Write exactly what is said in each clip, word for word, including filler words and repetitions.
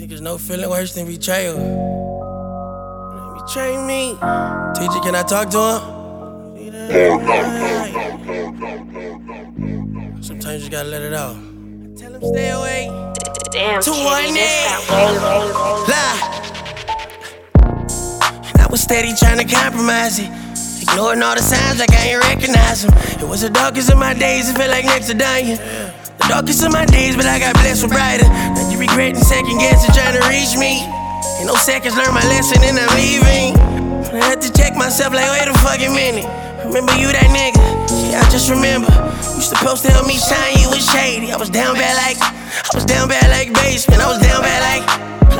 Think there's no feeling worse than betrayal. Betray me. Teacher, can I talk to him? Oh, no, no, no, no, no, no. Sometimes you gotta let it out. Tell him stay away. Damn, I was steady trying to compromise it, ignoring all the signs like I ain't recognize them. It was the darkest of my days, it felt like next to dying. The darkest of my days, but I got blessed with brighter. Now you regretting second guessing trying to reach me. Ain't no seconds, learn my lesson and I'm leaving. I had to check myself like wait a fucking minute. Remember you that nigga? Yeah, I just remember. You supposed to help me shine, you was shady. I was down bad like, I was down bad like basement. I was down bad like,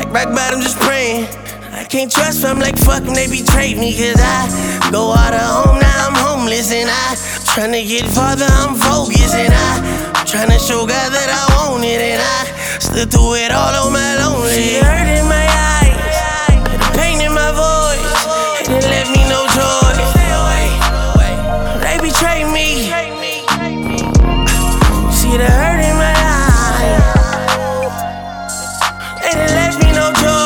like rock bottom just praying. I can't trust them, I'm like fuck them, they betrayed me. Cause I go out of home, now I'm homeless. And I, I'm trying to get farther, I'm focused. And I, I'm trying to show God that I want it. And I stood through it all on my lonely. She hurt in my eyes, the pain in my voice, and it left me no joy. They betrayed me. See the hurt in my eyes, and it left me no joy.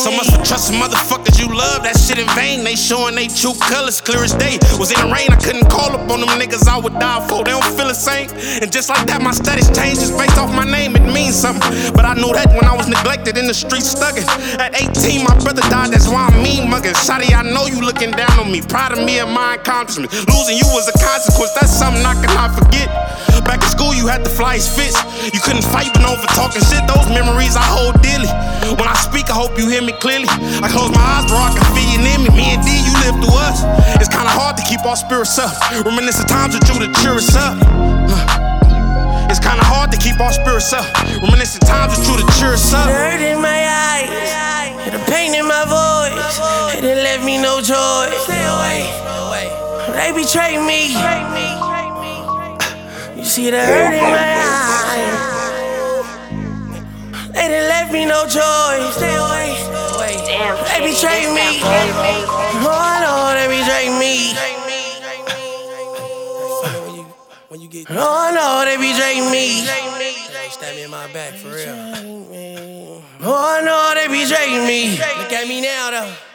So much for trusting motherfuckers you love, that shit in vain. They showing they true colors, clear as day. Was in the rain, I couldn't call up on them niggas I would die for. They don't feel the same. And just like that, my status changed just based off my name. It means something. But I knew that when I was neglected in the streets thuggin'. At eighteen, my brother died, that's why I'm mean muggin'. Shawty, I know you looking down on me, proud of me and my accomplishments. Losing you was a consequence, that's something I cannot forget. Back in school, you had the flyest fits. You couldn't fight, but over talking shit. Those memories I hold dearly. When I speak, I hope you hear me clearly. I close my eyes, bro, I can feel you near me. Me and D, you live through us. It's kinda hard to keep our spirits up. Reminisce of times with you to cheer us up. It's kinda hard to keep our spirits up. Reminisce of times with you to cheer us up. The hurt in my eyes, and the pain in my voice, and it left me no joy. Stay away. They betrayed me. You see the hurt in my eyes. They didn't left me no joy. Stay away. Damn, they betrayed me. Oh Lord, they betrayed me. Oh Lord, they betrayed me. Stab me in my back for real. Oh Lord, they betrayed me. Look at me now though.